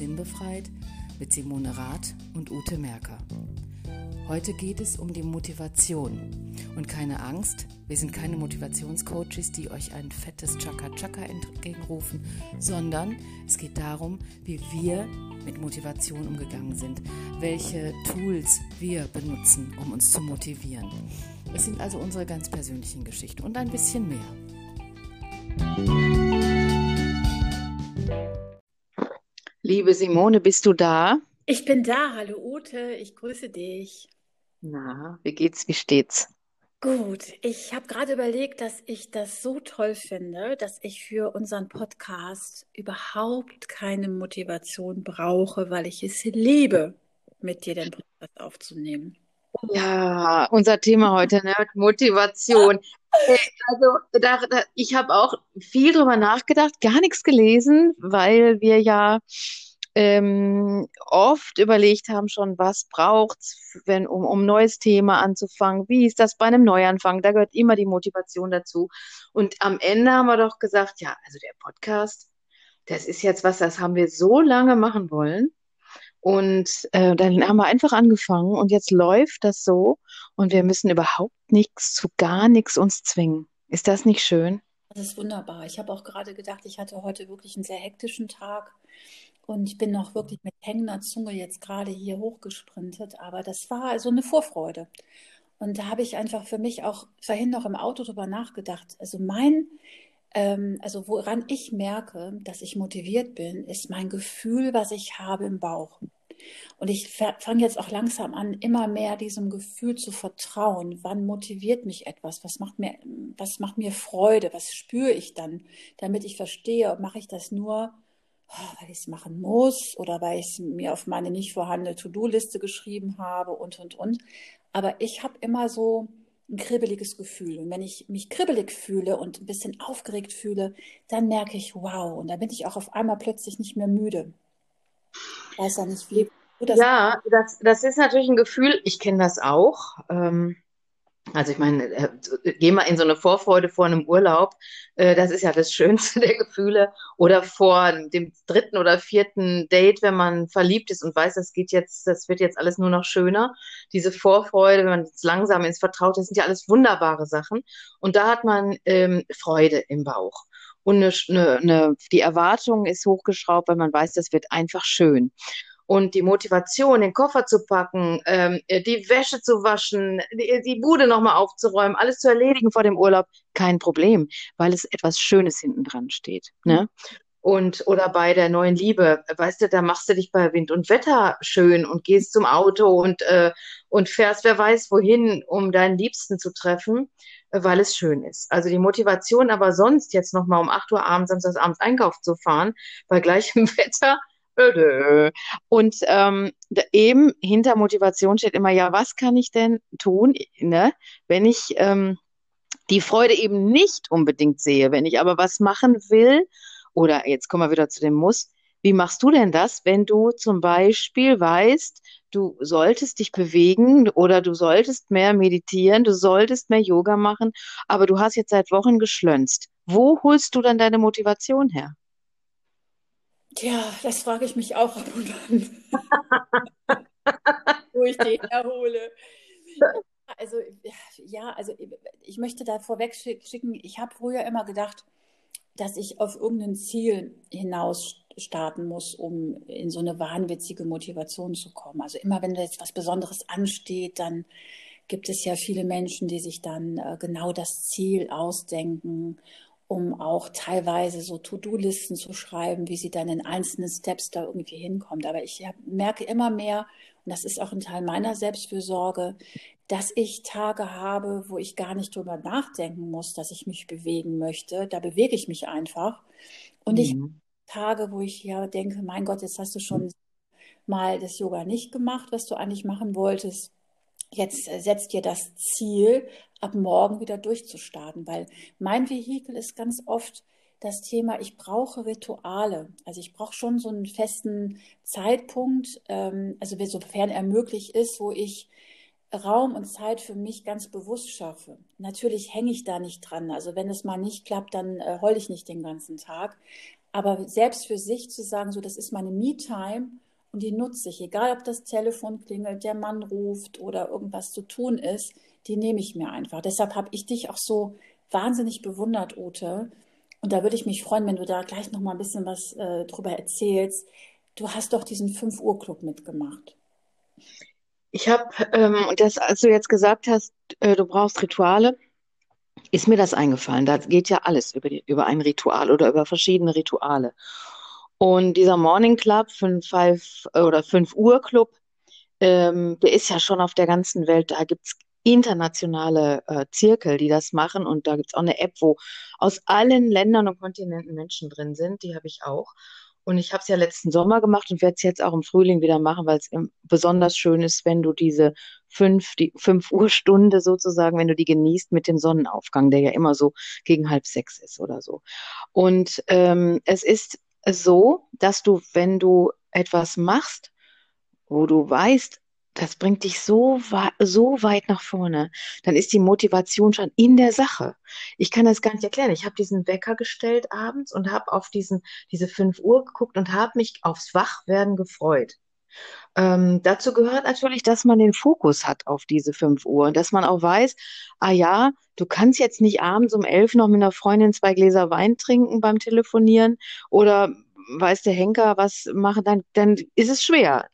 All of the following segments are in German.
Sinnbefreit mit Simone Rath und Ute Merker. Heute geht es um die Motivation. Und keine Angst, wir sind keine Motivationscoaches, die euch ein fettes Chaka-Chaka entgegenrufen, sondern es geht darum, wie wir mit Motivation umgegangen sind, welche Tools wir benutzen, um uns zu motivieren. Es sind also unsere ganz persönlichen Geschichten und ein bisschen mehr. Liebe Simone, bist du da? Ich bin da. Hallo Ute, ich grüße dich. Na, wie geht's, wie steht's? Gut, ich habe gerade überlegt, dass ich das so toll finde, dass ich für unseren Podcast überhaupt keine Motivation brauche, weil ich es liebe, mit dir den Podcast aufzunehmen. Ja, unser Thema heute, ne? Motivation. Also ich habe auch viel drüber nachgedacht, gar nichts gelesen, weil wir ja oft überlegt haben schon, was braucht's, wenn um neues Thema anzufangen, wie ist das bei einem Neuanfang, da gehört immer die Motivation dazu. Und am Ende haben wir doch gesagt, ja, also der Podcast, das ist jetzt was, das haben wir so lange machen wollen. Und dann haben wir einfach angefangen und jetzt läuft das so und wir müssen überhaupt nichts, zu gar nichts uns zwingen. Ist das nicht schön? Das ist wunderbar. Ich habe auch gerade gedacht, ich hatte heute wirklich einen sehr hektischen Tag und ich bin noch wirklich mit hängender Zunge jetzt gerade hier hochgesprintet, aber das war also eine Vorfreude. Und da habe ich einfach für mich auch vorhin noch im Auto drüber nachgedacht. Also woran ich merke, dass ich motiviert bin, ist mein Gefühl, was ich habe im Bauch. Und ich fange jetzt auch langsam an, immer mehr diesem Gefühl zu vertrauen. Wann motiviert mich etwas? Was macht mir Freude? Was spüre ich dann, damit ich verstehe, mache ich das nur, weil ich es machen muss oder weil ich es mir auf meine nicht vorhandene To-Do-Liste geschrieben habe und. Aber ich habe immer so ein kribbeliges Gefühl. Und wenn ich mich kribbelig fühle und ein bisschen aufgeregt fühle, dann merke ich, wow, und dann bin ich auch auf einmal plötzlich nicht mehr müde. Weiß ja nicht, wie das ja, das ist natürlich ein Gefühl, ich kenne das auch. Also ich meine, geh mal in so eine Vorfreude vor einem Urlaub, das ist ja das Schönste der Gefühle. Oder vor dem 3. oder 4. Date, wenn man verliebt ist und weiß, das wird jetzt alles nur noch schöner. Diese Vorfreude, wenn man jetzt langsam ins Vertraute, das sind ja alles wunderbare Sachen. Und da hat man Freude im Bauch. Und die Erwartung ist hochgeschraubt, weil man weiß, das wird einfach schön. Und die Motivation, den Koffer zu packen, die Wäsche zu waschen, die Bude nochmal aufzuräumen, alles zu erledigen vor dem Urlaub, kein Problem, weil es etwas Schönes hinten dran steht. Ne? Oder bei der neuen Liebe, weißt du, da machst du dich bei Wind und Wetter schön und gehst zum Auto und fährst, wer weiß wohin, um deinen Liebsten zu treffen, weil es schön ist. Also die Motivation, aber sonst jetzt nochmal um 8 Uhr abends, samstagsabends Einkauf zu fahren, bei gleichem Wetter, und eben hinter Motivation steht immer, ja, was kann ich denn tun, ne, wenn ich die Freude eben nicht unbedingt sehe, wenn ich aber was machen will, oder jetzt kommen wir wieder zu dem Muss, wie machst du denn das, wenn du zum Beispiel weißt, du solltest dich bewegen oder du solltest mehr meditieren, du solltest mehr Yoga machen, aber du hast jetzt seit Wochen geschlönzt. Wo holst du dann deine Motivation her? Tja, das frage ich mich auch ab und an, wo ich die herhole. Also ich möchte da vorweg schicken, ich habe früher immer gedacht, dass ich auf irgendein Ziel hinaus starten muss, um in so eine wahnwitzige Motivation zu kommen. Also immer, wenn da jetzt was Besonderes ansteht, dann gibt es ja viele Menschen, die sich dann genau das Ziel ausdenken, um auch teilweise so To-Do-Listen zu schreiben, wie sie dann in einzelnen Steps da irgendwie hinkommt. Aber ich merke immer mehr, und das ist auch ein Teil meiner Selbstfürsorge, dass ich Tage habe, wo ich gar nicht drüber nachdenken muss, dass ich mich bewegen möchte. Da bewege ich mich einfach. Und ich habe Tage, wo ich ja denke, mein Gott, jetzt hast du schon mal das Yoga nicht gemacht, was du eigentlich machen wolltest. Jetzt setzt dir das Ziel, ab morgen wieder durchzustarten, weil mein Vehikel ist ganz oft das Thema, ich brauche Rituale. Also ich brauche schon so einen festen Zeitpunkt, also sofern er möglich ist, wo ich Raum und Zeit für mich ganz bewusst schaffe. Natürlich hänge ich da nicht dran. Also wenn es mal nicht klappt, dann heule ich nicht den ganzen Tag. Aber selbst für sich zu sagen, so das ist meine Me-Time und die nutze ich, egal ob das Telefon klingelt, der Mann ruft oder irgendwas zu tun ist, die nehme ich mir einfach. Deshalb habe ich dich auch so wahnsinnig bewundert, Ute. Und da würde ich mich freuen, wenn du da gleich noch mal ein bisschen was drüber erzählst. Du hast doch diesen 5-Uhr-Club mitgemacht. Ich habe, und das, als du jetzt gesagt hast, du brauchst Rituale, ist mir das eingefallen. Da geht ja alles über ein Ritual oder über verschiedene Rituale. Und dieser Morning Club, 5-Uhr-Club, der ist ja schon auf der ganzen Welt. Da gibt es internationale Zirkel, die das machen. Und da gibt es auch eine App, wo aus allen Ländern und Kontinenten Menschen drin sind. Die habe ich auch. Und ich habe es ja letzten Sommer gemacht und werde es jetzt auch im Frühling wieder machen, weil es besonders schön ist, wenn du diese 5-Uhr-Stunde sozusagen, wenn du die genießt mit dem Sonnenaufgang, der ja immer so gegen 5:30 ist oder so. Und es ist so, dass du, wenn du etwas machst, wo du weißt, das bringt dich so weit nach vorne, dann ist die Motivation schon in der Sache. Ich kann das gar nicht erklären. Ich habe diesen Wecker gestellt abends und habe auf diese 5 Uhr geguckt und habe mich aufs Wachwerden gefreut. Dazu gehört natürlich, dass man den Fokus hat auf diese 5 Uhr und dass man auch weiß, ah ja, du kannst jetzt nicht abends um 11 noch mit einer Freundin 2 Gläser Wein trinken beim Telefonieren oder weiß der Henker was machen, dann ist es schwer,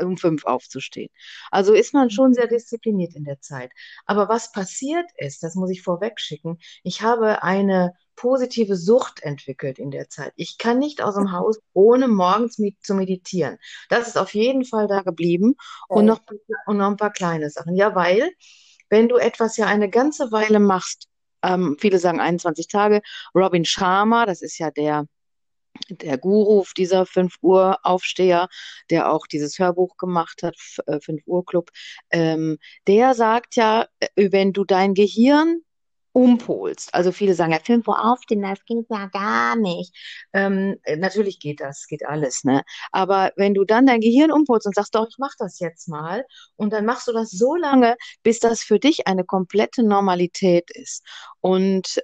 um 5 aufzustehen. Also ist man schon sehr diszipliniert in der Zeit. Aber was passiert ist, das muss ich vorweg schicken, ich habe eine positive Sucht entwickelt in der Zeit. Ich kann nicht aus dem Haus, ohne morgens zu meditieren. Das ist auf jeden Fall da geblieben und noch ein paar kleine Sachen. Ja, weil, wenn du etwas ja eine ganze Weile machst, viele sagen 21 Tage, Robin Sharma, das ist ja der Guru dieser 5-Uhr-Aufsteher, der auch dieses Hörbuch gemacht hat, 5-Uhr-Club, der sagt ja, wenn du dein Gehirn umpolst, also viele sagen ja, 5 Uhr aufstehen, das geht ja gar nicht. Natürlich geht das, geht alles, ne? Aber wenn du dann dein Gehirn umpolst und sagst, doch, ich mach das jetzt mal und dann machst du das so lange, bis das für dich eine komplette Normalität ist und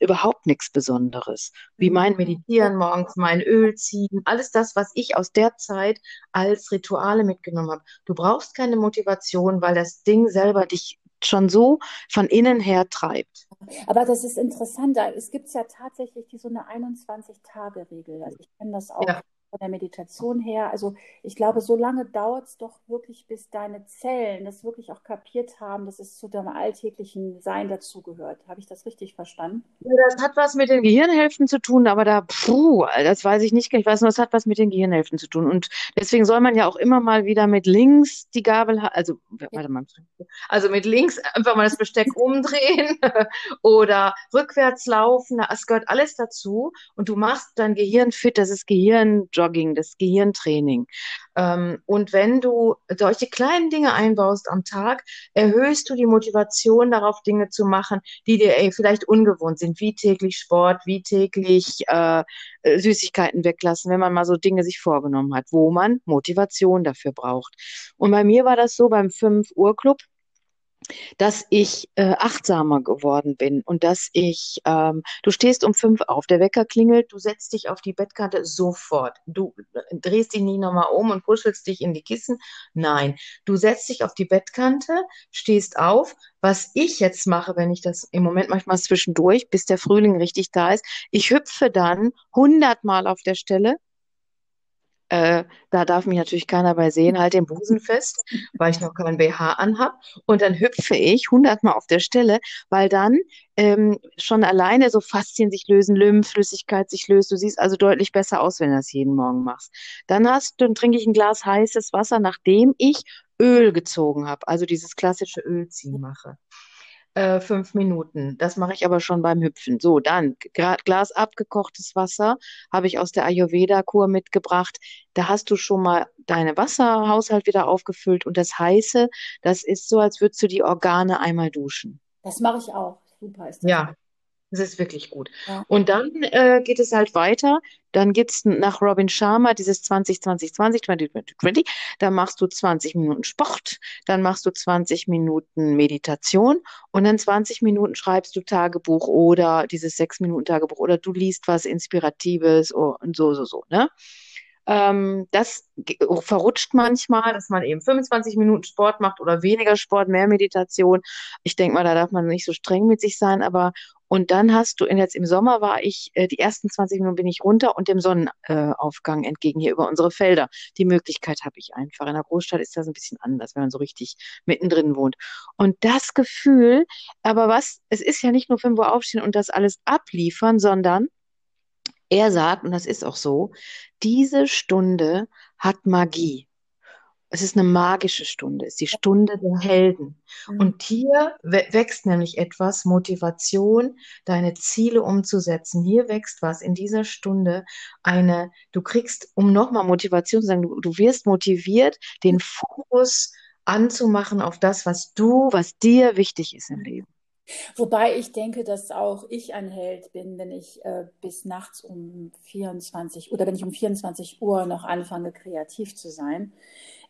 überhaupt nichts Besonderes, wie mein Meditieren morgens, mein Öl ziehen, alles das, was ich aus der Zeit als Rituale mitgenommen habe. Du brauchst keine Motivation, weil das Ding selber dich schon so von innen her treibt. Aber das ist interessant, es gibt ja tatsächlich so eine 21-Tage-Regel. Also ich kenne das auch von der Meditation her. Also ich glaube, so lange dauert es doch wirklich, bis deine Zellen das wirklich auch kapiert haben, dass es zu deinem alltäglichen Sein dazugehört. Habe ich das richtig verstanden? Ja, das hat was mit den Gehirnhälften zu tun, aber das weiß ich nicht. Ich weiß nur, das hat was mit den Gehirnhälften zu tun. Und deswegen soll man ja auch immer mal wieder mit links die Gabel, mit links einfach mal das Besteck umdrehen oder rückwärts laufen. Es gehört alles dazu und du machst dein Gehirn fit, das ist Gehirnjogging, das Gehirntraining. Und wenn du solche kleinen Dinge einbaust am Tag, erhöhst du die Motivation darauf, Dinge zu machen, die dir vielleicht ungewohnt sind, wie täglich Sport, wie täglich Süßigkeiten weglassen, wenn man mal so Dinge sich vorgenommen hat, wo man Motivation dafür braucht. Und bei mir war das so beim 5-Uhr-Club, dass ich achtsamer geworden bin und dass ich, du stehst um 5 auf, der Wecker klingelt, du setzt dich auf die Bettkante sofort. Du drehst dich nicht nochmal um und kuschelst dich in die Kissen. Nein, du setzt dich auf die Bettkante, stehst auf. Was ich jetzt mache, wenn ich das im Moment manchmal zwischendurch, bis der Frühling richtig da ist, ich hüpfe dann 100-mal auf der Stelle. Da darf mich natürlich keiner bei sehen, halt den Busen fest, weil ich noch keinen BH anhab. Und dann hüpfe ich 100-mal auf der Stelle, weil dann schon alleine so Faszien sich lösen, Lymphflüssigkeit sich löst. Du siehst also deutlich besser aus, wenn du das jeden Morgen machst. Dann trinke ich ein Glas heißes Wasser, nachdem ich Öl gezogen habe, also dieses klassische Ölziehen mache. 5 Minuten. Das mache ich aber schon beim Hüpfen. So, dann Glas abgekochtes Wasser habe ich aus der Ayurveda-Kur mitgebracht. Da hast du schon mal deinen Wasserhaushalt wieder aufgefüllt und das Heiße, das ist so, als würdest du die Organe einmal duschen. Das mache ich auch. Super ist das. Ja. Es ist wirklich gut. Ja. Und dann geht es halt weiter. Dann geht es nach Robin Sharma, dieses 20-20-20. Da machst du 20 Minuten Sport, dann machst du 20 Minuten Meditation und dann 20 Minuten schreibst du Tagebuch oder dieses 6-Minuten-Tagebuch oder du liest was Inspiratives und so. Ne? Das verrutscht manchmal, dass man eben 25 Minuten Sport macht oder weniger Sport, mehr Meditation. Ich denke mal, da darf man nicht so streng mit sich sein, aber und dann hast du, jetzt im Sommer war ich, die ersten 20 Minuten bin ich runter und dem Sonnenaufgang entgegen hier über unsere Felder. Die Möglichkeit habe ich einfach. In der Großstadt ist das ein bisschen anders, wenn man so richtig mittendrin wohnt. Und das Gefühl, aber es ist ja nicht nur 5 Uhr aufstehen und das alles abliefern, sondern er sagt, und das ist auch so, diese Stunde hat Magie. Es ist eine magische Stunde, es ist die Stunde der Helden. Und hier wächst nämlich etwas, Motivation, deine Ziele umzusetzen. Hier wächst was in dieser Stunde. Du kriegst, um nochmal Motivation zu sagen, du wirst motiviert, den Fokus anzumachen auf das, was dir wichtig ist im Leben. Wobei ich denke, dass auch ich ein Held bin, wenn ich bis nachts um 24 oder wenn ich um 24 Uhr noch anfange, kreativ zu sein.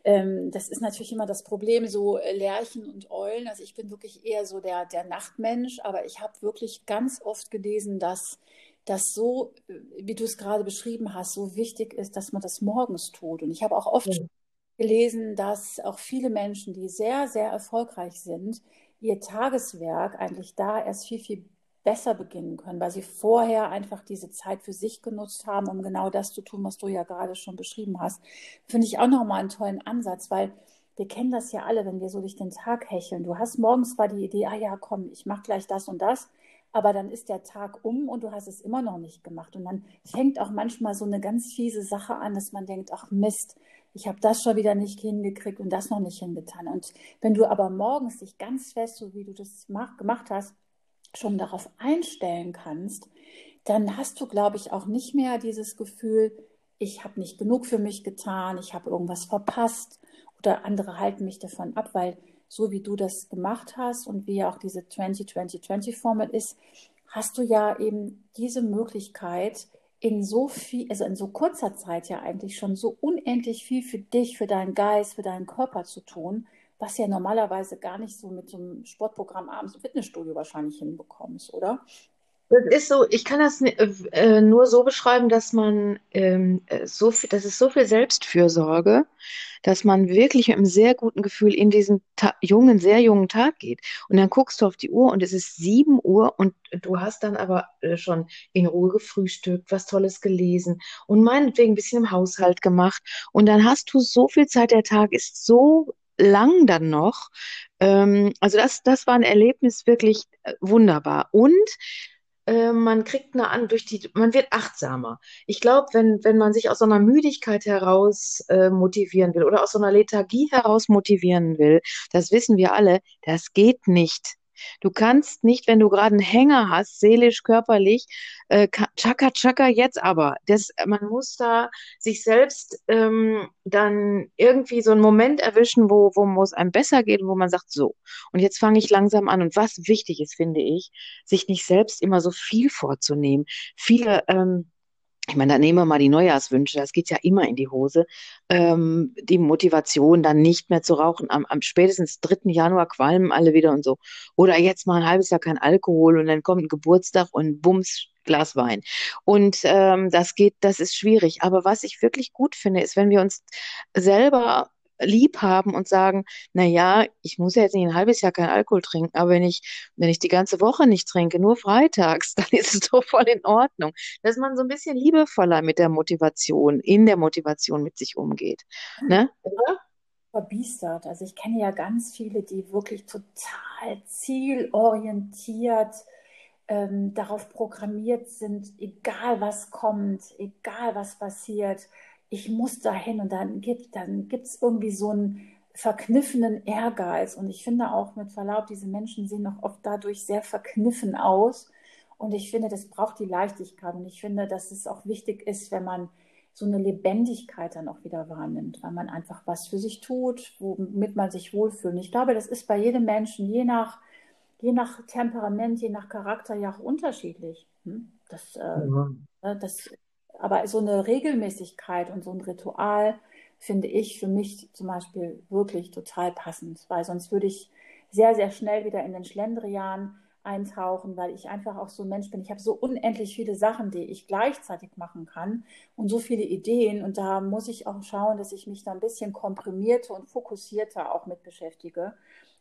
Das ist natürlich immer das Problem, so Lerchen und Eulen. Also ich bin wirklich eher so der Nachtmensch, aber ich habe wirklich ganz oft gelesen, dass das so, wie du es gerade beschrieben hast, so wichtig ist, dass man das morgens tut. Und ich habe auch oft gelesen, dass auch viele Menschen, die sehr, sehr erfolgreich sind, ihr Tageswerk eigentlich da erst viel, viel besser beginnen können, weil sie vorher einfach diese Zeit für sich genutzt haben, um genau das zu tun, was du ja gerade schon beschrieben hast. Finde ich auch nochmal einen tollen Ansatz, weil wir kennen das ja alle, wenn wir so durch den Tag hecheln. Du hast morgens zwar die Idee, ich mache gleich das und das, aber dann ist der Tag um und du hast es immer noch nicht gemacht. Und dann fängt auch manchmal so eine ganz fiese Sache an, dass man denkt, ach Mist, ich habe das schon wieder nicht hingekriegt und das noch nicht hingetan. Und wenn du aber morgens dich ganz fest, so wie du das gemacht hast, schon darauf einstellen kannst, dann hast du, glaube ich, auch nicht mehr dieses Gefühl, ich habe nicht genug für mich getan, ich habe irgendwas verpasst oder andere halten mich davon ab, weil so wie du das gemacht hast und wie auch diese 20-20-20-Formel ist, hast du ja eben diese Möglichkeit, in so kurzer Zeit ja eigentlich schon so unendlich viel für dich, für deinen Geist, für deinen Körper zu tun, was ja normalerweise gar nicht so mit so einem Sportprogramm abends im Fitnessstudio wahrscheinlich hinbekommst, oder? Das ist so, ich kann das nur so beschreiben, dass man das ist so viel Selbstfürsorge, dass man wirklich mit einem sehr guten Gefühl in diesen sehr jungen Tag geht. Und dann guckst du auf die Uhr und es ist 7 Uhr und du hast dann aber schon in Ruhe gefrühstückt, was Tolles gelesen und meinetwegen ein bisschen im Haushalt gemacht. Und dann hast du so viel Zeit, der Tag ist so lang dann noch. Also das war ein Erlebnis wirklich wunderbar. Und man kriegt man wird achtsamer. Ich glaube, wenn man sich aus so einer Müdigkeit heraus motivieren will oder aus so einer Lethargie heraus motivieren will, das wissen wir alle, das geht nicht. Du kannst nicht, wenn du gerade einen Hänger hast, seelisch, körperlich, tschakka, jetzt aber. Man muss da sich selbst dann irgendwie so einen Moment erwischen, wo es einem besser geht und wo man sagt, so, und jetzt fange ich langsam an. Und was wichtig ist, finde ich, sich nicht selbst immer so viel vorzunehmen. Viele, ich meine, dann nehmen wir mal die Neujahrswünsche, das geht ja immer in die Hose. Die Motivation, dann nicht mehr zu rauchen, am spätestens 3. Januar qualmen alle wieder und so. Oder jetzt mal ein halbes Jahr kein Alkohol und dann kommt ein Geburtstag und bums, Glas Wein. Und das ist schwierig. Aber was ich wirklich gut finde, ist, wenn wir uns selber lieb haben und sagen, naja, ich muss ja jetzt nicht ein halbes Jahr kein Alkohol trinken, aber wenn ich die ganze Woche nicht trinke, nur freitags, dann ist es doch voll in Ordnung. Dass man so ein bisschen liebevoller in der Motivation mit sich umgeht. Ne? Oder? Verbiestert. Also ich kenne ja ganz viele, die wirklich total zielorientiert darauf programmiert sind, egal was kommt, egal was passiert, ich muss dahin, und dann gibt's irgendwie so einen verkniffenen Ehrgeiz. Und ich finde auch, mit Verlaub, diese Menschen sehen noch oft dadurch sehr verkniffen aus. Und ich finde, das braucht die Leichtigkeit. Und ich finde, dass es auch wichtig ist, wenn man so eine Lebendigkeit dann auch wieder wahrnimmt, weil man einfach was für sich tut, womit man sich wohlfühlt. Und ich glaube, das ist bei jedem Menschen, je nach je nach Temperament, je nach Charakter ja auch unterschiedlich. Aber so eine Regelmäßigkeit und so ein Ritual finde ich für mich zum Beispiel wirklich total passend, weil sonst würde ich sehr, sehr schnell wieder in den Schlendrian eintauchen, weil ich einfach auch so ein Mensch bin. Ich habe so unendlich viele Sachen, die ich gleichzeitig machen kann und so viele Ideen. Und da muss ich auch schauen, dass ich mich da ein bisschen komprimierter und fokussierter auch mit beschäftige.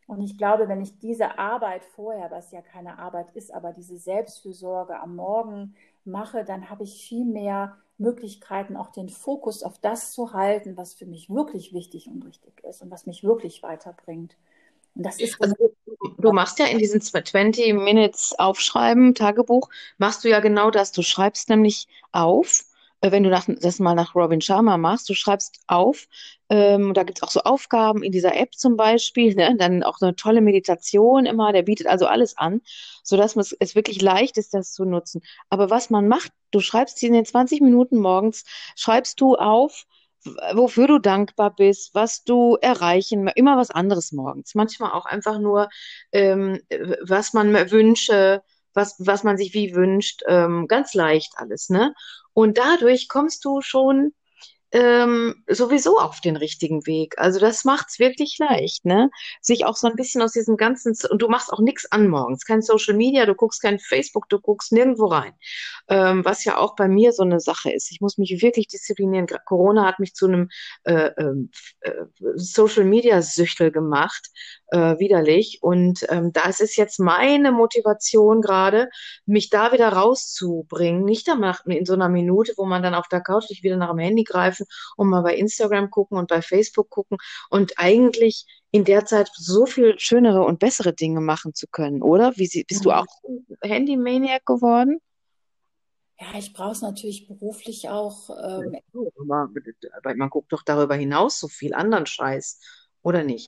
Und ich glaube, wenn ich diese Arbeit vorher, was ja keine Arbeit ist, aber diese Selbstfürsorge am Morgen mache, dann habe ich viel mehr Möglichkeiten, auch den Fokus auf das zu halten, was für mich wirklich wichtig und richtig ist und was mich wirklich weiterbringt. Und das ist also, du machst ja in diesen 20 Minutes Aufschreiben, Tagebuch, machst du ja genau das. Du schreibst nämlich auf, wenn du das mal nach Robin Sharma machst, du schreibst auf, da gibt es auch so Aufgaben in dieser App zum Beispiel, ne? Dann auch so eine tolle Meditation immer, der bietet also alles an, sodass es wirklich leicht ist, das zu nutzen. Aber was man macht, du schreibst in den 20 Minuten morgens, schreibst du auf, wofür du dankbar bist, was du erreichen, immer was anderes morgens. Manchmal auch einfach nur, was man wünsche, was man sich wie wünscht, ganz leicht alles, ne? Und dadurch kommst du schon sowieso auf den richtigen Weg. Also das macht's wirklich leicht, ne? Sich auch so ein bisschen aus diesem ganzen, und du machst auch nichts an morgens, kein Social Media, du guckst kein Facebook, du guckst nirgendwo rein, was ja auch bei mir so eine Sache ist. Ich muss mich wirklich disziplinieren. Corona hat mich zu einem Social Media Süchtel gemacht, widerlich. Und das ist jetzt meine Motivation gerade, mich da wieder rauszubringen. Nicht danach in so einer Minute, wo man dann auf der Couch sich wieder nach dem Handy greifen und mal bei Instagram gucken und bei Facebook gucken und eigentlich in der Zeit so viel schönere und bessere Dinge machen zu können, oder? Bist du auch Handy-Maniac geworden? Ja, ich brauche es natürlich beruflich auch. Aber man guckt doch darüber hinaus so viel anderen Scheiß, oder nicht?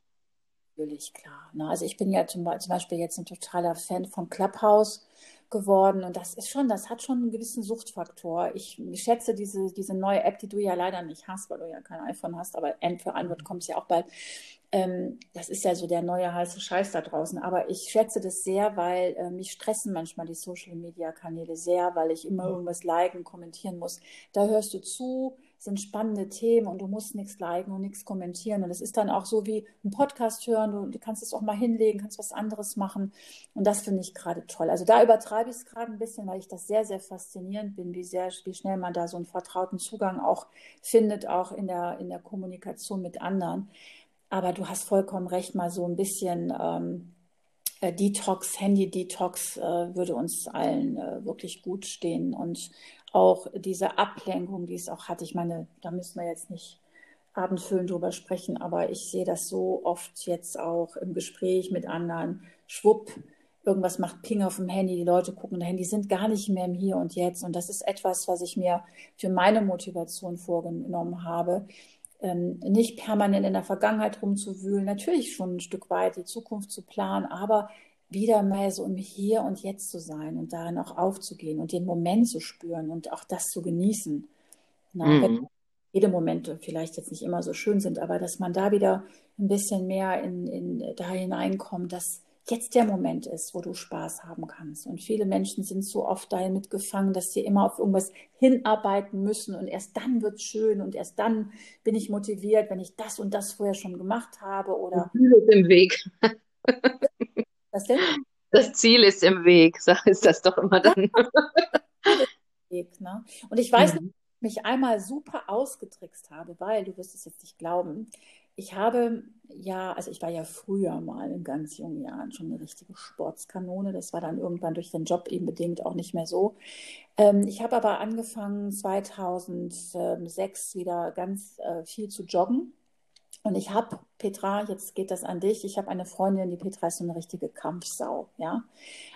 Natürlich, klar. Also ich bin ja zum Beispiel jetzt ein totaler Fan von Clubhouse geworden und das hat schon einen gewissen Suchtfaktor. Ich schätze diese neue App, die du ja leider nicht hast, weil du ja kein iPhone hast, aber für Android kommt es ja auch bald. Das ist ja so der neue heiße Scheiß da draußen, aber ich schätze das sehr, weil mich stressen manchmal die Social-Media-Kanäle sehr, weil ich immer irgendwas liken, kommentieren muss. Da hörst du zu, sind spannende Themen und du musst nichts liken und nichts kommentieren. Und es ist dann auch so wie ein Podcast hören, du kannst es auch mal hinlegen, kannst was anderes machen. Und das finde ich gerade toll. Also da übertreibe ich es gerade ein bisschen, weil ich das sehr, sehr faszinierend bin, wie schnell man da so einen vertrauten Zugang auch findet, auch in der Kommunikation mit anderen. Aber du hast vollkommen recht, mal so ein bisschen Detox, Handy-Detox würde uns allen wirklich gut stehen. Und auch diese Ablenkung, die es auch hat, ich meine, da müssen wir jetzt nicht abendfüllend drüber sprechen, aber ich sehe das so oft jetzt auch im Gespräch mit anderen, schwupp, irgendwas macht Ping auf dem Handy, die Leute gucken dahin, die sind gar nicht mehr im Hier und Jetzt. Und das ist etwas, was ich mir für meine Motivation vorgenommen habe, nicht permanent in der Vergangenheit rumzuwühlen, natürlich schon ein Stück weit die Zukunft zu planen, aber wieder mal so im Hier und Jetzt zu sein und darin auch aufzugehen und den Moment zu spüren und auch das zu genießen. Wenn jede Momente vielleicht jetzt nicht immer so schön sind, aber dass man da wieder ein bisschen mehr da hineinkommt, dass jetzt der Moment ist, wo du Spaß haben kannst. Und viele Menschen sind so oft dahin mitgefangen, dass sie immer auf irgendwas hinarbeiten müssen und erst dann wird es schön und erst dann bin ich motiviert, wenn ich das und das vorher schon gemacht habe. Oder das Ziel ist im Weg. Was denn? Das Ziel ist im Weg, ist das doch immer dann. Und ich weiß noch, dass ich mich einmal super ausgetrickst habe, weil, du wirst es jetzt nicht glauben, ich war ja früher mal in ganz jungen Jahren schon eine richtige Sportskanone. Das war dann irgendwann durch den Job eben bedingt auch nicht mehr so. Ich habe aber angefangen 2006 wieder ganz viel zu joggen. Und ich habe, Petra, jetzt geht das an dich, ich habe eine Freundin, die Petra ist so eine richtige Kampfsau, ja.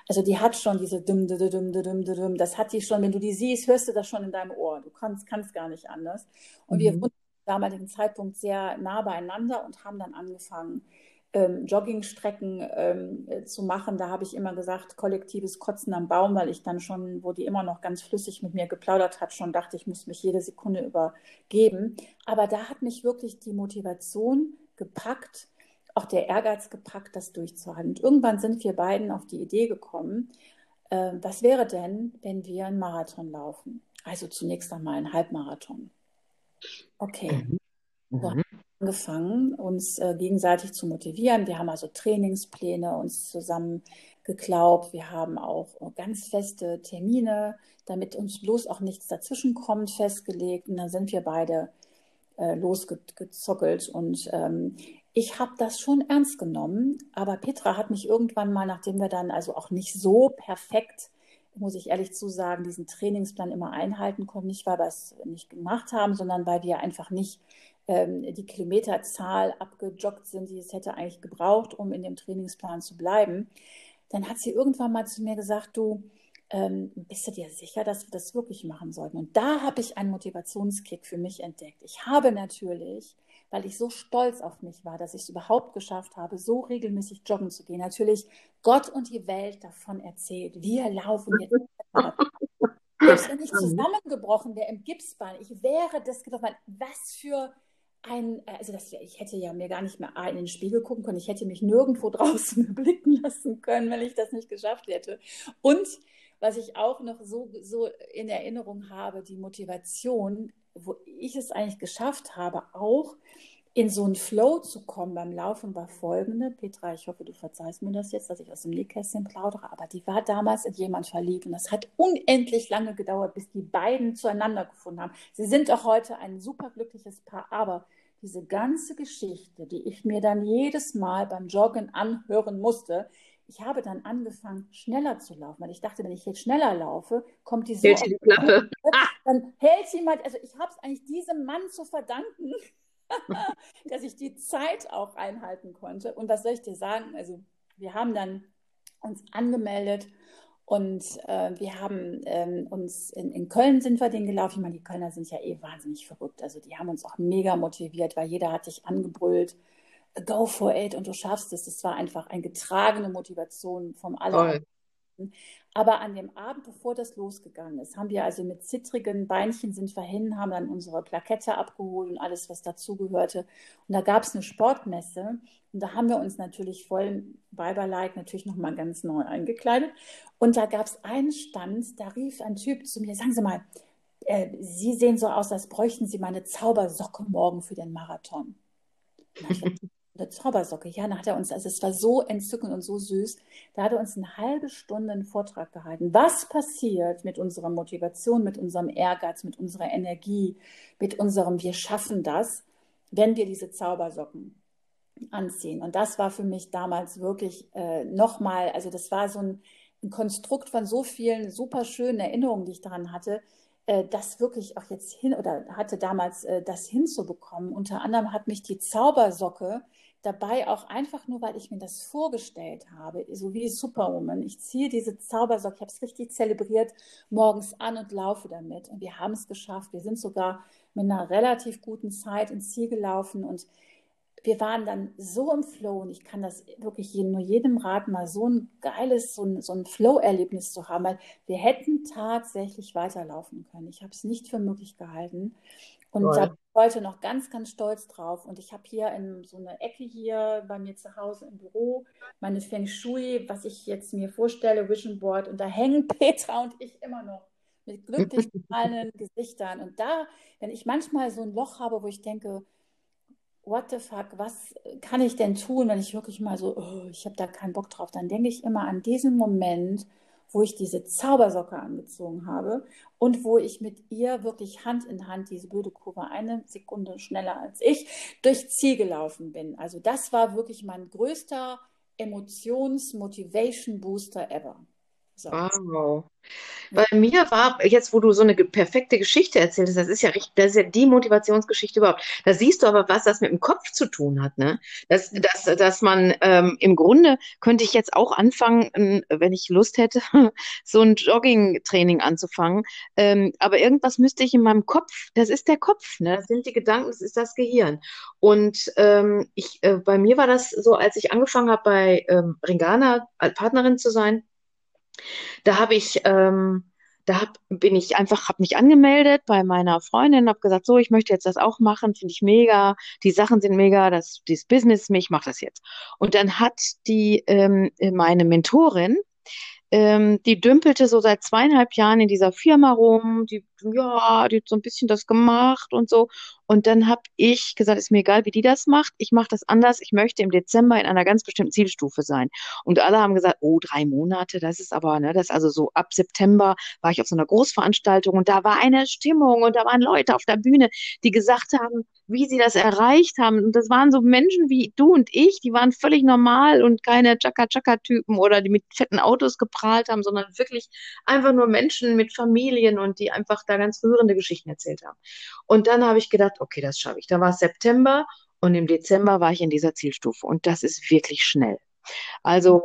Also die hat schon diese dum dum dum dum dum, das hat die schon, wenn du die siehst, hörst du das schon in deinem Ohr. Du kannst gar nicht anders. Und wir wurden zum damaligen Zeitpunkt sehr nah beieinander und haben dann angefangen, Joggingstrecken zu machen. Da habe ich immer gesagt, kollektives Kotzen am Baum, weil ich dann schon, wo die immer noch ganz flüssig mit mir geplaudert hat, schon dachte, ich muss mich jede Sekunde übergeben. Aber da hat mich wirklich die Motivation gepackt auch der Ehrgeiz gepackt, das durchzuhalten. Und irgendwann sind wir beiden auf die Idee gekommen, was wäre denn, wenn wir einen Marathon laufen? Also zunächst einmal einen Halbmarathon. Okay. So haben wir angefangen, uns gegenseitig zu motivieren. Wir haben also Trainingspläne uns zusammen geglaubt. Wir haben auch ganz feste Termine, damit uns bloß auch nichts dazwischen kommt, festgelegt. Und dann sind wir beide losgezockelt. Und ich habe das schon ernst genommen. Aber Petra hat mich irgendwann mal, nachdem wir dann also auch nicht so perfekt, muss ich ehrlich zu sagen, diesen Trainingsplan immer einhalten konnten. Nicht, weil wir es nicht gemacht haben, sondern weil wir einfach nicht die Kilometerzahl abgejoggt sind, die es hätte eigentlich gebraucht, um in dem Trainingsplan zu bleiben. Dann hat sie irgendwann mal zu mir gesagt, du, bist du dir sicher, dass wir das wirklich machen sollten? Und da habe ich einen Motivationskick für mich entdeckt. Ich habe natürlich, weil ich so stolz auf mich war, dass ich es überhaupt geschafft habe, so regelmäßig joggen zu gehen, natürlich Gott und die Welt davon erzählt. Wir laufen jetzt. Ich bin nicht zusammengebrochen, wäre im Gipsbein. Ich wäre das getroffen. Was für ein, also das, ich hätte ja mir gar nicht mehr in den Spiegel gucken können. Ich hätte mich nirgendwo draußen blicken lassen können, wenn ich das nicht geschafft hätte. Und was ich auch noch so in Erinnerung habe, die Motivation, wo ich es eigentlich geschafft habe, auch in so einen Flow zu kommen beim Laufen, war folgende. Petra, ich hoffe, du verzeihst mir das jetzt, dass ich aus dem Nähkästchen plaudere, aber die war damals in jemand verliebt und das hat unendlich lange gedauert, bis die beiden zueinander gefunden haben. Sie sind auch heute ein superglückliches Paar, aber diese ganze Geschichte, die ich mir dann jedes Mal beim Joggen anhören musste, ich habe dann angefangen, schneller zu laufen, weil ich dachte, wenn ich jetzt schneller laufe, kommt die so. Hält die Klappe. Dann hält jemand, also ich habe es eigentlich diesem Mann zu verdanken, dass ich die Zeit auch einhalten konnte. Und was soll ich dir sagen? Also wir haben dann uns angemeldet und wir haben uns, in Köln sind wir den gelaufen. Ich meine, die Kölner sind ja eh wahnsinnig verrückt. Also die haben uns auch mega motiviert, weil jeder hat sich angebrüllt. Go for it und du schaffst es. Das war einfach eine getragene Motivation vom Allerheiligen. Aber an dem Abend, bevor das losgegangen ist, haben wir also mit zittrigen Beinchen sind wir hin, haben dann unsere Plakette abgeholt und alles, was dazugehörte. Und da gab es eine Sportmesse und da haben wir uns natürlich voll Weiberlike natürlich nochmal ganz neu eingekleidet. Und da gab es einen Stand, da rief ein Typ zu mir, sagen Sie mal, Sie sehen so aus, als bräuchten Sie meine Zaubersocke morgen für den Marathon. Eine Zaubersocke, ja, da hat er uns, also es war so entzückend und so süß, da hat er uns eine halbe Stunde einen Vortrag gehalten. Was passiert mit unserer Motivation, mit unserem Ehrgeiz, mit unserer Energie, mit unserem Wir schaffen das, wenn wir diese Zaubersocken anziehen? Und das war für mich damals wirklich nochmal, also das war so ein Konstrukt von so vielen super schönen Erinnerungen, die ich daran hatte, das wirklich auch jetzt hin oder hatte damals das hinzubekommen. Unter anderem hat mich die Zaubersocke dabei auch einfach nur, weil ich mir das vorgestellt habe, so wie Superwoman. Ich ziehe diese Zaubersocke, ich habe es richtig zelebriert, morgens an und laufe damit. Und wir haben es geschafft. Wir sind sogar mit einer relativ guten Zeit ins Ziel gelaufen und wir waren dann so im Flow und ich kann das wirklich nur jedem raten, mal so ein geiles, so ein Flow-Erlebnis zu haben, weil wir hätten tatsächlich weiterlaufen können. Ich habe es nicht für möglich gehalten und da bin ich heute noch ganz, ganz stolz drauf. Und ich habe hier in so einer Ecke hier bei mir zu Hause im Büro meine Feng Shui, was ich jetzt mir vorstelle, Vision Board, und da hängen Petra und ich immer noch mit glücklich strahlenden Gesichtern. Und da, wenn ich manchmal so ein Loch habe, wo ich denke, what the fuck, was kann ich denn tun, wenn ich wirklich mal so, ich habe da keinen Bock drauf, dann denke ich immer an diesen Moment, wo ich diese Zaubersocke angezogen habe und wo ich mit ihr wirklich Hand in Hand diese blöde Kurve eine Sekunde schneller als ich durchs Ziel gelaufen bin. Also das war wirklich mein größter Emotions-Motivation-Booster ever. So. Wow. Bei mir war, jetzt wo du so eine perfekte Geschichte erzählst, das ist ja die Motivationsgeschichte überhaupt. Da siehst du aber, was das mit dem Kopf zu tun hat, ne? Dass man im Grunde könnte ich jetzt auch anfangen, wenn ich Lust hätte, so ein Jogging-Training anzufangen. Aber irgendwas müsste ich in meinem Kopf, das ist der Kopf, ne? Das sind die Gedanken, das ist das Gehirn. Und bei mir war das so, als ich angefangen habe, bei Ringana als Partnerin zu sein, da habe ich Da habe mich angemeldet bei meiner Freundin, habe gesagt, so, ich möchte jetzt das auch machen, finde ich mega, die Sachen sind mega, dieses Business, ich mache das jetzt. Und dann hat meine Mentorin, die dümpelte so seit 2,5 Jahren in dieser Firma rum, die hat so ein bisschen das gemacht und so. Und dann habe ich gesagt, ist mir egal, wie die das macht, ich mache das anders, ich möchte im Dezember in einer ganz bestimmten Zielstufe sein. Und alle haben gesagt, oh, 3 Monate, das ist aber, ne, das also so ab September war ich auf so einer Großveranstaltung und da war eine Stimmung und da waren Leute auf der Bühne, die gesagt haben, wie sie das erreicht haben. Und das waren so Menschen wie du und ich, die waren völlig normal und keine Chaka-Chaka-Typen oder die mit fetten Autos geprahlt haben, sondern wirklich einfach nur Menschen mit Familien und die einfach da ganz rührende Geschichten erzählt haben. Und dann habe ich gedacht, okay, das schaffe ich. Dann war es September und im Dezember war ich in dieser Zielstufe und das ist wirklich schnell. Also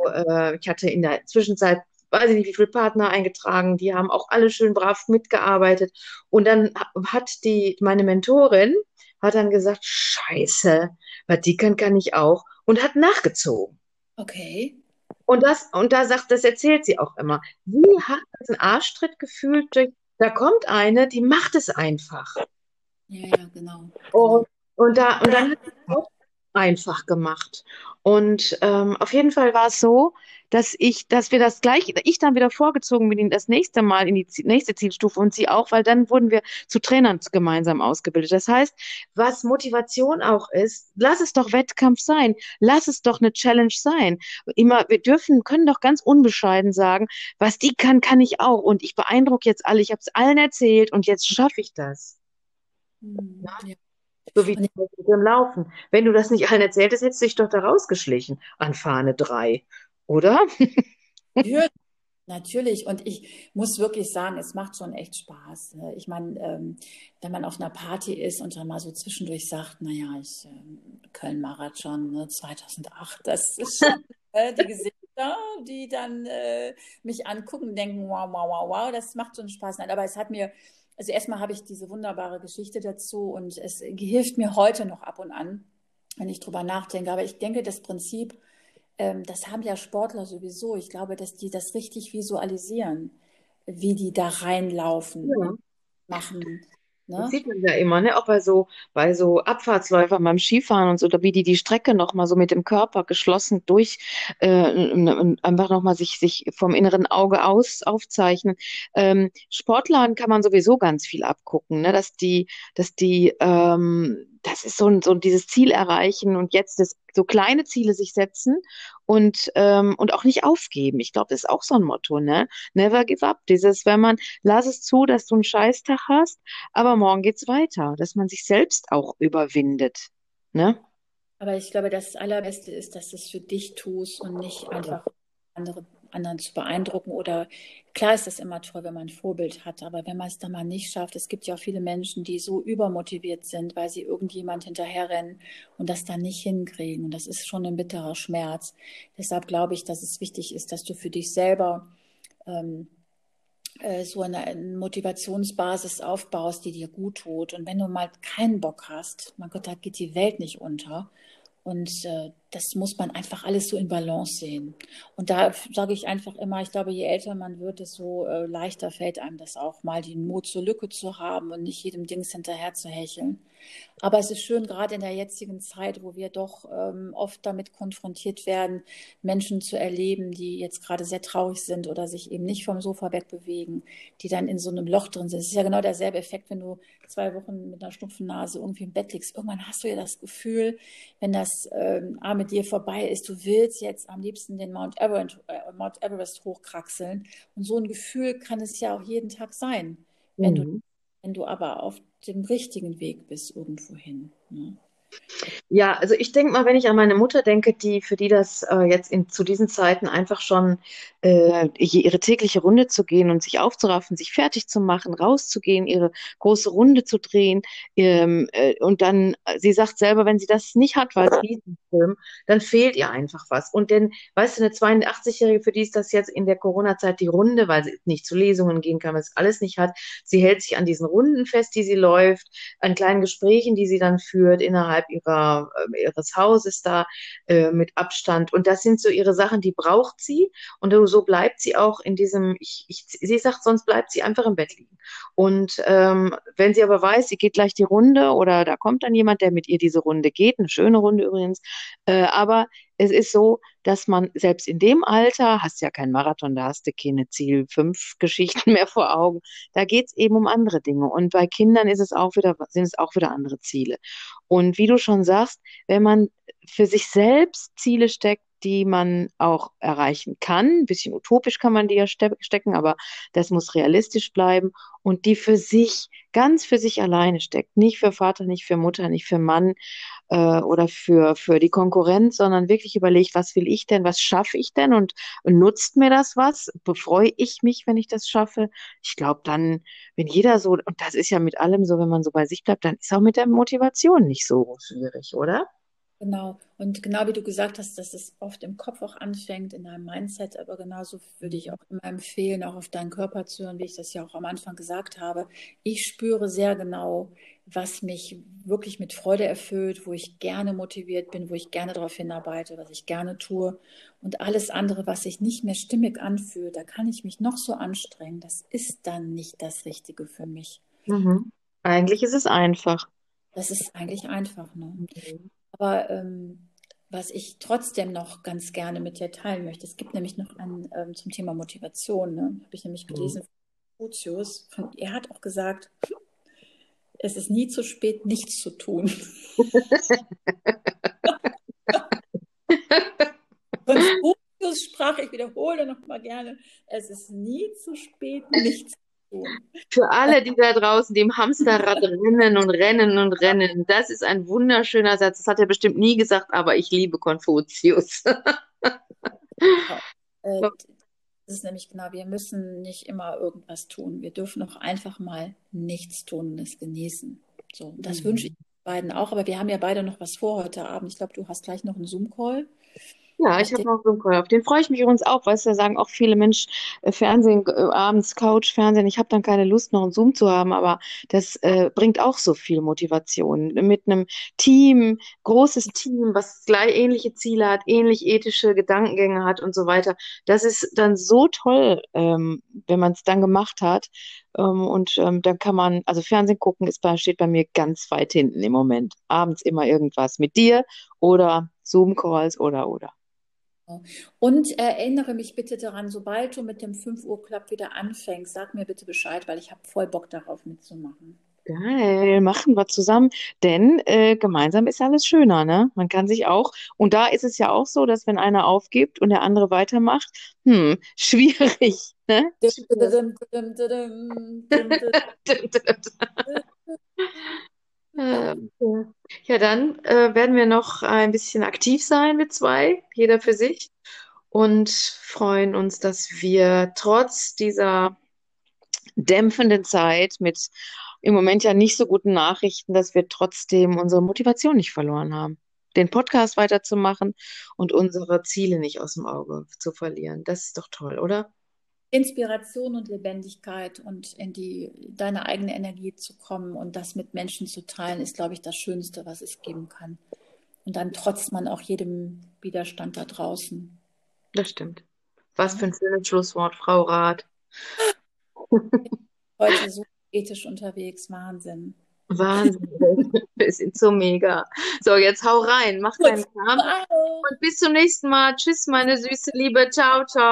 ich hatte in der Zwischenzeit, weiß ich nicht, wie viele Partner eingetragen, die haben auch alle schön brav mitgearbeitet und dann hat meine Mentorin hat dann gesagt, Scheiße, was die kann ich auch und hat nachgezogen. Okay. Das erzählt sie auch immer. Sie hat einen Arschtritt gefühlt, da kommt eine, die macht es einfach. Ja, genau. Und dann hat sie es auch einfach gemacht. Und auf jeden Fall war es so, dass ich dann wieder vorgezogen bin das nächste Mal in die nächste Zielstufe und sie auch, weil dann wurden wir zu Trainern gemeinsam ausgebildet. Das heißt, was Motivation auch ist, lass es doch Wettkampf sein, lass es doch eine Challenge sein. Immer, können doch ganz unbescheiden sagen, was die kann ich auch und ich beeindrucke jetzt alle, ich habe es allen erzählt und jetzt schaffe ich das. Ja. So wie mit dem Laufen. Wenn du das nicht allen erzählt hast, hättest du dich doch da rausgeschlichen an Fahne 3, oder? Ja, natürlich. Und ich muss wirklich sagen, es macht schon echt Spaß. Ich meine, wenn man auf einer Party ist und dann mal so zwischendurch sagt, naja, Köln-Marathon 2008, das ist schon die Gesichter, die dann mich angucken und denken, wow, das macht schon Spaß. Nein, aber es hat mir... Also erstmal habe ich diese wunderbare Geschichte dazu und es hilft mir heute noch ab und an, wenn ich drüber nachdenke. Aber ich denke, das Prinzip, das haben ja Sportler sowieso. Ich glaube, dass die das richtig visualisieren, wie die da reinlaufen, ja, machen. Ne? Das sieht man ja immer, ne? Auch bei so Abfahrtsläufern beim Skifahren und so, wie die Strecke nochmal so mit dem Körper geschlossen durch und einfach nochmal sich vom inneren Auge aus aufzeichnen. Sportlern kann man sowieso ganz viel abgucken, ne? Das ist so dieses Ziel erreichen und jetzt so kleine Ziele sich setzen und auch nicht aufgeben. Ich glaube, das ist auch so ein Motto, ne? Never give up. Lass es zu, dass du einen Scheißtag hast, aber morgen geht's weiter. Dass man sich selbst auch überwindet, ne? Aber ich glaube, das Allerbeste ist, dass du es für dich tust und nicht einfach anderen zu beeindrucken. Oder klar ist das immer toll, wenn man ein Vorbild hat, aber wenn man es dann mal nicht schafft, es gibt ja auch viele Menschen, die so übermotiviert sind, weil sie irgendjemand hinterherrennen und das dann nicht hinkriegen. Und das ist schon ein bitterer Schmerz. Deshalb glaube ich, dass es wichtig ist, dass du für dich selber so eine Motivationsbasis aufbaust, die dir gut tut. Und wenn du mal keinen Bock hast, mein Gott, da geht die Welt nicht unter. Und das muss man einfach alles so in Balance sehen. Und da sage ich einfach immer, ich glaube, je älter man wird, desto leichter fällt einem das auch mal, den Mut zur Lücke zu haben und nicht jedem Dings hinterher zu hecheln. Aber es ist schön, gerade in der jetzigen Zeit, wo wir doch oft damit konfrontiert werden, Menschen zu erleben, die jetzt gerade sehr traurig sind oder sich eben nicht vom Sofa wegbewegen, die dann in so einem Loch drin sind. Es ist ja genau derselbe Effekt, wenn du 2 Wochen mit einer Schnupfennase irgendwie im Bett liegst. Irgendwann hast du ja das Gefühl, wenn das arme dir vorbei ist, du willst jetzt am liebsten den Mount Everest hochkraxeln. Und so ein Gefühl kann es ja auch jeden Tag sein, wenn du aber auf dem richtigen Weg bist irgendwohin. Ne? Ja, also ich denke mal, wenn ich an meine Mutter denke, für die das jetzt zu diesen Zeiten einfach schon ihre tägliche Runde zu gehen und sich aufzuraffen, sich fertig zu machen, rauszugehen, ihre große Runde zu drehen und dann, sie sagt selber, wenn sie das nicht hat, weil es Riesenfilm, dann fehlt ihr einfach was. Und denn, weißt du, eine 82-Jährige, für die ist das jetzt in der Corona-Zeit die Runde, weil sie nicht zu Lesungen gehen kann, weil sie alles nicht hat. Sie hält sich an diesen Runden fest, die sie läuft, an kleinen Gesprächen, die sie dann führt, innerhalb innerhalb ihres Hauses da mit Abstand. Und das sind so ihre Sachen, die braucht sie. Und so bleibt sie auch in diesem, sie sagt, sonst bleibt sie einfach im Bett liegen. Und wenn sie aber weiß, sie geht gleich die Runde oder da kommt dann jemand, der mit ihr diese Runde geht, eine schöne Runde übrigens, aber es ist so, dass man selbst in dem Alter, hast ja keinen Marathon, da hast du keine Ziel-5-Geschichten mehr vor Augen, da geht es eben um andere Dinge. Und bei Kindern sind es auch wieder andere Ziele. Und wie du schon sagst, wenn man für sich selbst Ziele steckt, die man auch erreichen kann, ein bisschen utopisch kann man die ja stecken, aber das muss realistisch bleiben und die für sich, ganz für sich alleine steckt, nicht für Vater, nicht für Mutter, nicht für Mann oder für die Konkurrenz, sondern wirklich überlegt, was will ich denn, was schaffe ich denn und nutzt mir das was, befreue ich mich, wenn ich das schaffe? Ich glaube dann, wenn jeder so, und das ist ja mit allem so, wenn man so bei sich bleibt, dann ist auch mit der Motivation nicht so schwierig, oder? Genau. Und genau wie du gesagt hast, dass es oft im Kopf auch anfängt, in deinem Mindset, aber genauso würde ich auch immer empfehlen, auch auf deinen Körper zu hören, wie ich das ja auch am Anfang gesagt habe. Ich spüre sehr genau, was mich wirklich mit Freude erfüllt, wo ich gerne motiviert bin, wo ich gerne darauf hinarbeite, was ich gerne tue. Und alles andere, was sich nicht mehr stimmig anfühlt, da kann ich mich noch so anstrengen, das ist dann nicht das Richtige für mich. Mhm. Eigentlich ist es einfach. Das ist eigentlich einfach, ne? Mhm. Aber was ich trotzdem noch ganz gerne mit dir teilen möchte, es gibt nämlich noch einen zum Thema Motivation, ne? Habe ich nämlich gelesen von Konfuzius. Er hat auch gesagt, es ist nie zu spät, nichts zu tun. Konfuzius sprach, ich wiederhole noch mal gerne, es ist nie zu spät, nichts zu tun. Für alle, die da draußen, die im Hamsterrad rennen und rennen und rennen, das ist ein wunderschöner Satz. Das hat er bestimmt nie gesagt, aber ich liebe Konfuzius. Das ist nämlich genau, wir müssen nicht immer irgendwas tun. Wir dürfen auch einfach mal nichts tun und es genießen. So, das wünsche ich beiden auch, aber wir haben ja beide noch was vor heute Abend. Ich glaube, du hast gleich noch einen Zoom-Call. Ja, ich habe auch so einen Call. Auf den freue ich mich übrigens auch, weißt du, da sagen auch viele, Mensch, Fernsehen, abends Couch, Fernsehen, ich habe dann keine Lust, noch einen Zoom zu haben, aber das bringt auch so viel Motivation. Mit einem Team, großes Team, was gleich ähnliche Ziele hat, ähnlich ethische Gedankengänge hat und so weiter. Das ist dann so toll, wenn man es dann gemacht hat. Und dann kann man, also Fernsehen gucken steht bei mir ganz weit hinten im Moment. Abends immer irgendwas mit dir oder Zoom-Calls oder. Und erinnere mich bitte daran, sobald du mit dem 5-Uhr-Club wieder anfängst, sag mir bitte Bescheid, weil ich habe voll Bock darauf mitzumachen. Geil, machen wir zusammen, denn gemeinsam ist alles schöner, ne? Man kann sich auch, und da ist es ja auch so, dass wenn einer aufgibt und der andere weitermacht, schwierig, ne? Ja, dann werden wir noch ein bisschen aktiv sein, wir zwei, jeder für sich, und freuen uns, dass wir trotz dieser dämpfenden Zeit mit im Moment ja nicht so guten Nachrichten, dass wir trotzdem unsere Motivation nicht verloren haben, den Podcast weiterzumachen und unsere Ziele nicht aus dem Auge zu verlieren. Das ist doch toll, oder? Inspiration und Lebendigkeit und in deine eigene Energie zu kommen und das mit Menschen zu teilen, ist, glaube ich, das Schönste, was es geben kann. Und dann trotzt man auch jedem Widerstand da draußen. Das stimmt. Was für ein schönes Schlusswort, Frau Rath. Heute so ethisch unterwegs, Wahnsinn. Wahnsinn, wir sind so mega. So, jetzt hau rein, mach deinen Kram und bis zum nächsten Mal. Tschüss, meine süße Liebe, ciao, ciao.